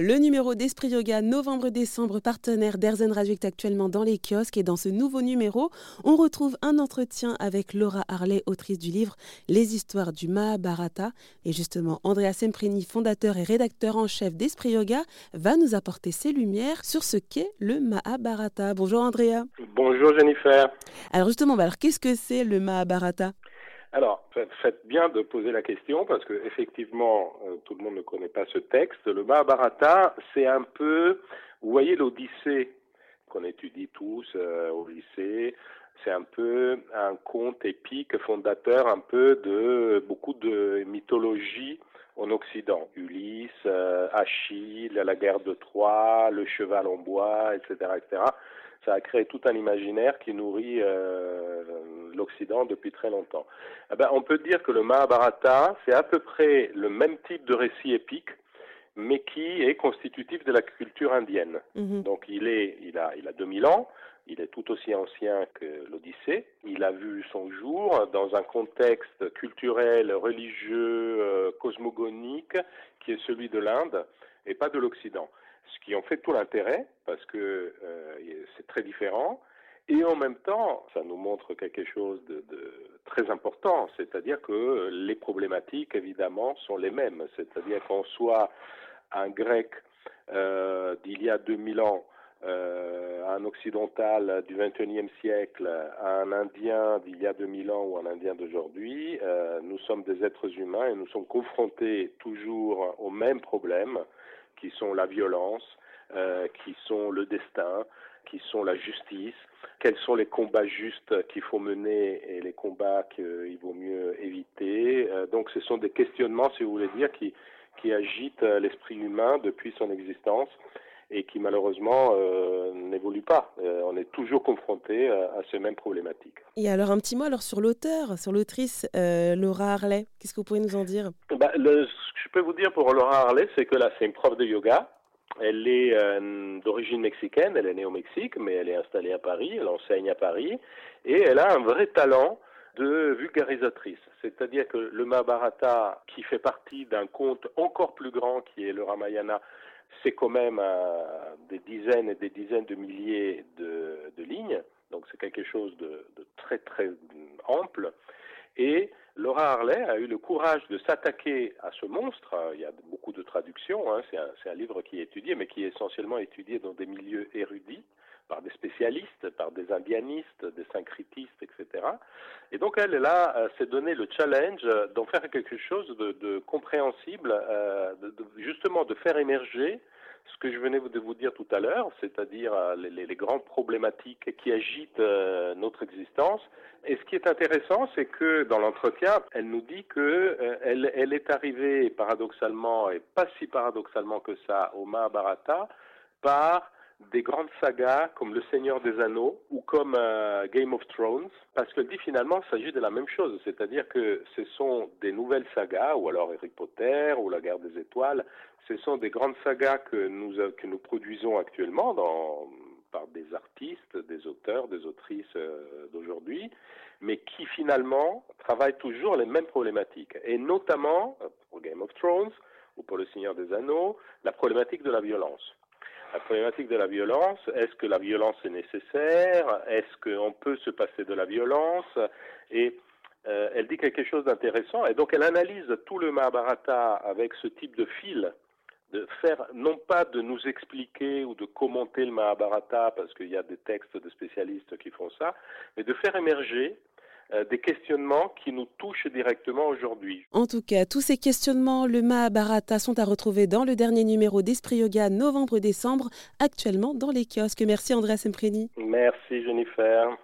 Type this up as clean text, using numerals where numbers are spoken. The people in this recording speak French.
Le numéro d'Esprit Yoga novembre-décembre, partenaire d'Airzen Radio, est actuellement dans les kiosques. Et dans ce nouveau numéro, on retrouve un entretien avec Laura Harley, autrice du livre Les histoires du Mahabharata. Et justement, Andrea Semprini, fondateur et rédacteur en chef d'Esprit Yoga, va nous apporter ses lumières sur ce qu'est le Mahabharata. Bonjour Andrea. Bonjour Jennifer. Alors justement, qu'est-ce que c'est le Mahabharata ? Alors, faites bien de poser la question parce que effectivement, tout le monde ne connaît pas ce texte. Le Mahabharata, c'est un peu, vous voyez l'Odyssée qu'on étudie tous au lycée, c'est un peu un conte épique fondateur un peu de beaucoup de mythologie en Occident. Ulysse, Achille, la guerre de Troie, le cheval en bois, etc., etc. Ça a créé tout un imaginaire qui nourrit l'Occident depuis très longtemps. On peut dire que le Mahabharata, c'est à peu près le même type de récit épique, mais qui est constitutif de la culture indienne. Mm-hmm. Donc il a 2000 ans, il est tout aussi ancien que l'Odyssée. Il a vu son jour dans un contexte culturel, religieux, cosmogonique, qui est celui de l'Inde et pas de l'Occident. Ce qui en fait tout l'intérêt, parce que c'est très différent, et en même temps, ça nous montre quelque chose de très important, c'est-à-dire que les problématiques, évidemment, sont les mêmes, c'est-à-dire qu'on soit un grec d'il y a 2000 ans, un occidental du XXIe siècle, un indien d'il y a 2000 ans ou un indien d'aujourd'hui, nous sommes des êtres humains et nous sommes confrontés toujours aux mêmes problèmes, qui sont la violence, qui sont le destin, qui sont la justice, quels sont les combats justes qu'il faut mener et les combats qu'il vaut mieux éviter. Donc ce sont des questionnements, si vous voulez dire, qui agitent l'esprit humain depuis son existence et qui malheureusement n'évolue pas. On est toujours confronté à ces mêmes problématiques. Et alors un petit mot alors sur l'auteur, sur l'autrice Laura Harley. Qu'est-ce que vous pouvez nous en dire ? Ce que je peux vous dire pour Laura Harley, c'est que là, c'est une prof de yoga. Elle est d'origine mexicaine, elle est née au Mexique, mais elle est installée à Paris, elle enseigne à Paris, et elle a un vrai talent de vulgarisatrice. C'est-à-dire que le Mahabharata, qui fait partie d'un conte encore plus grand, qui est le Ramayana, c'est quand même des dizaines et des dizaines de milliers de lignes, donc c'est quelque chose de très très ample. Et Laura Harley a eu le courage de s'attaquer à ce monstre. Il y a beaucoup de traductions, hein. C'est un livre qui est étudié, mais qui est essentiellement étudié dans des milieux érudits, par des spécialistes, par des indianistes, des syncrétistes, etc. Et donc elle, là, s'est donné le challenge d'en faire quelque chose de compréhensible, justement de faire émerger ce que je venais de vous dire tout à l'heure, c'est-à-dire les grandes problématiques qui agitent notre existence. Et ce qui est intéressant, c'est que dans l'entretien, elle nous dit qu'elle est arrivée paradoxalement, et pas si paradoxalement que ça, au Mahabharata, par des grandes sagas comme Le Seigneur des Anneaux ou comme Game of Thrones, parce qu'elle dit finalement il s'agit de la même chose, c'est-à-dire que ce sont des nouvelles sagas, ou alors Harry Potter ou La Guerre des Étoiles, ce sont des grandes sagas que nous produisons actuellement par des artistes, des auteurs, des autrices d'aujourd'hui, mais qui finalement travaillent toujours les mêmes problématiques, et notamment pour Game of Thrones ou pour Le Seigneur des Anneaux, la problématique de la violence. La problématique de la violence, est-ce que la violence est nécessaire ? Est-ce qu'on peut se passer de la violence ? Et elle dit quelque chose d'intéressant, et donc elle analyse tout le Mahabharata avec ce type de fil, de faire, non pas de nous expliquer ou de commenter le Mahabharata, parce qu'il y a des textes de spécialistes qui font ça, mais de faire émerger des questionnements qui nous touchent directement aujourd'hui. En tout cas, tous ces questionnements, le Mahabharata, sont à retrouver dans le dernier numéro d'Esprit Yoga novembre-décembre, actuellement dans les kiosques. Merci Andrea Semprini. Merci Jennifer.